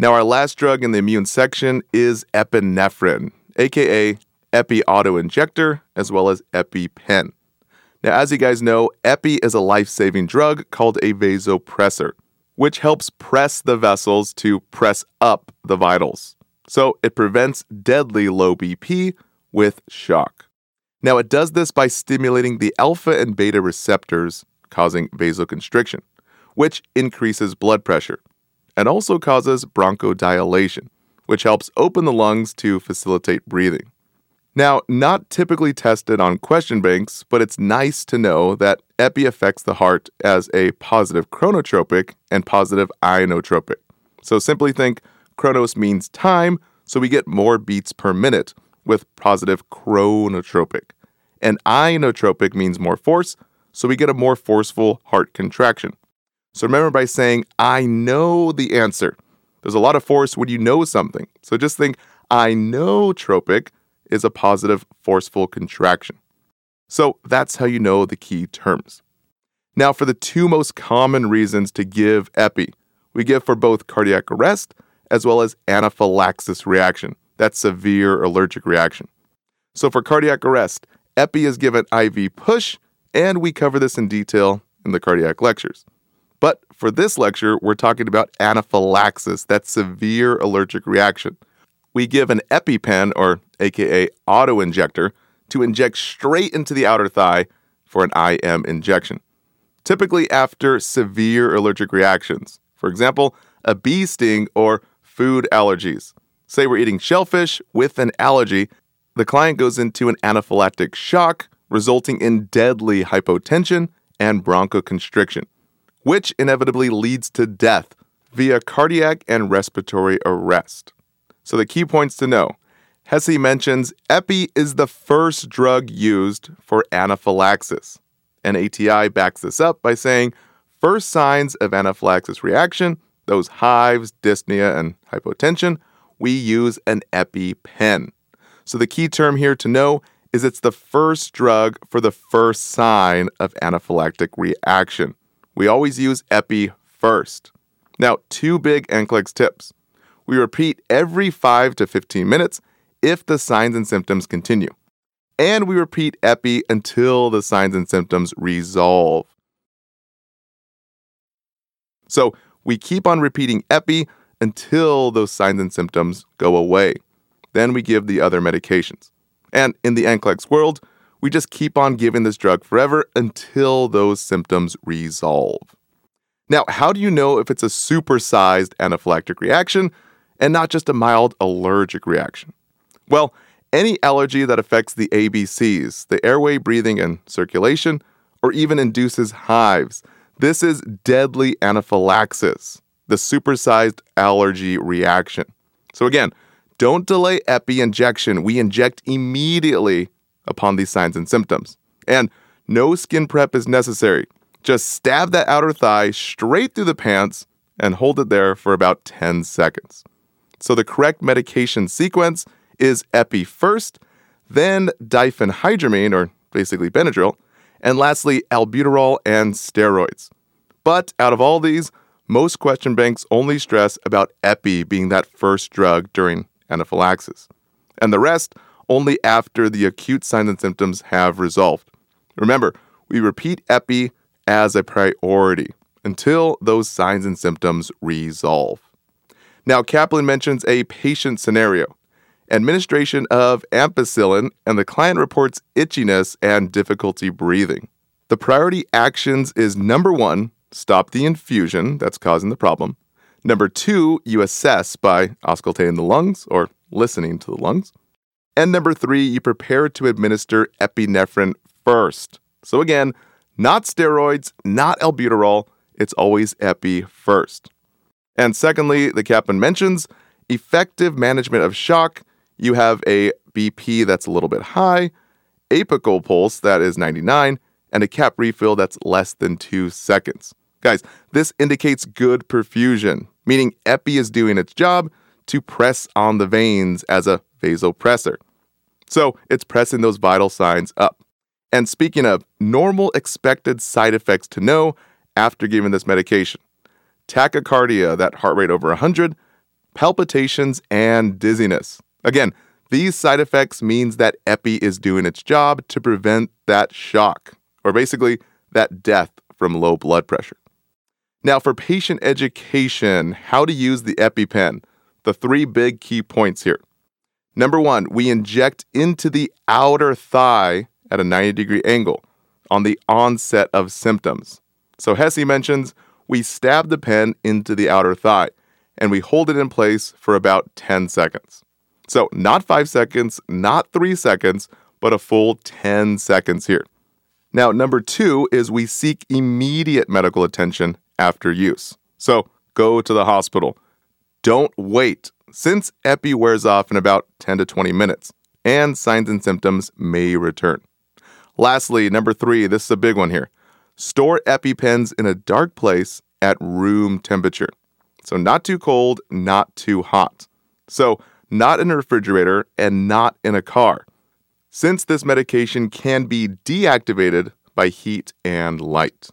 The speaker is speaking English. Now, our last drug in the immune section is epinephrine, aka Epi auto-injector, as well as EpiPen. Now, as you guys know, Epi is a life-saving drug called a vasopressor, which helps press the vessels to press up the vitals. So it prevents deadly low BP with shock. Now, it does this by stimulating the alpha and beta receptors, causing vasoconstriction, which increases blood pressure, and also causes bronchodilation, which helps open the lungs to facilitate breathing. Now, not typically tested on question banks, but it's nice to know that Epi affects the heart as a positive chronotropic and positive ionotropic. So simply think chronos means time, so we get more beats per minute with positive chronotropic. And ionotropic means more force, so we get a more forceful heart contraction. So remember by saying, I know the answer. There's a lot of force when you know something. So just think ionotropic is a positive forceful contraction. So that's how you know the key terms. Now for the two most common reasons to give Epi, we give for both cardiac arrest as well as anaphylaxis reaction. That's severe allergic reaction. So for cardiac arrest, Epi is given IV push, and we cover this in detail in the cardiac lectures. But for this lecture, we're talking about anaphylaxis, that severe allergic reaction. We give an EpiPen, or aka auto-injector, to inject straight into the outer thigh for an IM injection, typically after severe allergic reactions. For example, a bee sting or food allergies. Say we're eating shellfish with an allergy, the client goes into an anaphylactic shock, resulting in deadly hypotension and bronchoconstriction, which inevitably leads to death via cardiac and respiratory arrest. So the key points to know. HESI mentions Epi is the first drug used for anaphylaxis. And ATI backs this up by saying first signs of anaphylaxis reaction, those hives, dyspnea, and hypotension, we use an EpiPen. So the key term here to know is it's the first drug for the first sign of anaphylactic reaction. We always use Epi first. Now, two big NCLEX tips. We repeat every 5 to 15 minutes if the signs and symptoms continue. And we repeat Epi until the signs and symptoms resolve. So we keep on repeating Epi until those signs and symptoms go away. Then we give the other medications. And in the NCLEX world, we just keep on giving this drug forever until those symptoms resolve. Now, how do you know if it's a supersized anaphylactic reaction and not just a mild allergic reaction? Well, any allergy that affects the ABCs, the airway, breathing, and circulation, or even induces hives, this is deadly anaphylaxis, the supersized allergy reaction. So again, don't delay Epi injection. We inject immediately upon these signs and symptoms. And no skin prep is necessary. Just stab that outer thigh straight through the pants and hold it there for about 10 seconds. So the correct medication sequence is Epi first, then diphenhydramine, or basically Benadryl, and lastly albuterol and steroids. But out of all these, most question banks only stress about Epi being that first drug during anaphylaxis. And the rest only after the acute signs and symptoms have resolved. Remember, we repeat Epi as a priority until those signs and symptoms resolve. Now, Kaplan mentions a patient scenario. Administration of ampicillin, and the client reports itchiness and difficulty breathing. The priority actions is number 1, stop the infusion that's causing the problem. Number 2, you assess by auscultating the lungs or listening to the lungs. And number 3, you prepare to administer epinephrine first. So again, not steroids, not albuterol, it's always Epi first. And secondly, the Kaplan mentions effective management of shock. You have a BP that's a little bit high, apical pulse that is 99, and a cap refill that's less than 2 seconds. Guys, this indicates good perfusion, meaning Epi is doing its job to press on the veins as a vasopressor. So it's pressing those vital signs up. And speaking of normal expected side effects to know after giving this medication, tachycardia, that heart rate over 100, palpitations, and dizziness. Again, these side effects means that Epi is doing its job to prevent that shock, or basically that death from low blood pressure. Now, for patient education, how to use the EpiPen, the three big key points here. Number one, we inject into the outer thigh at a 90-degree angle on the onset of symptoms. So HESI mentions we stab the pen into the outer thigh, and we hold it in place for about 10 seconds. So not 5 seconds, not 3 seconds, but a full 10 seconds here. Now, number two is we seek immediate medical attention after use. So go to the hospital. Don't wait, since Epi wears off in about 10 to 20 minutes, and signs and symptoms may return. Lastly, number three, this is a big one here. Store EpiPens in a dark place at room temperature. So not too cold, not too hot. So not in a refrigerator and not in a car, since this medication can be deactivated by heat and light.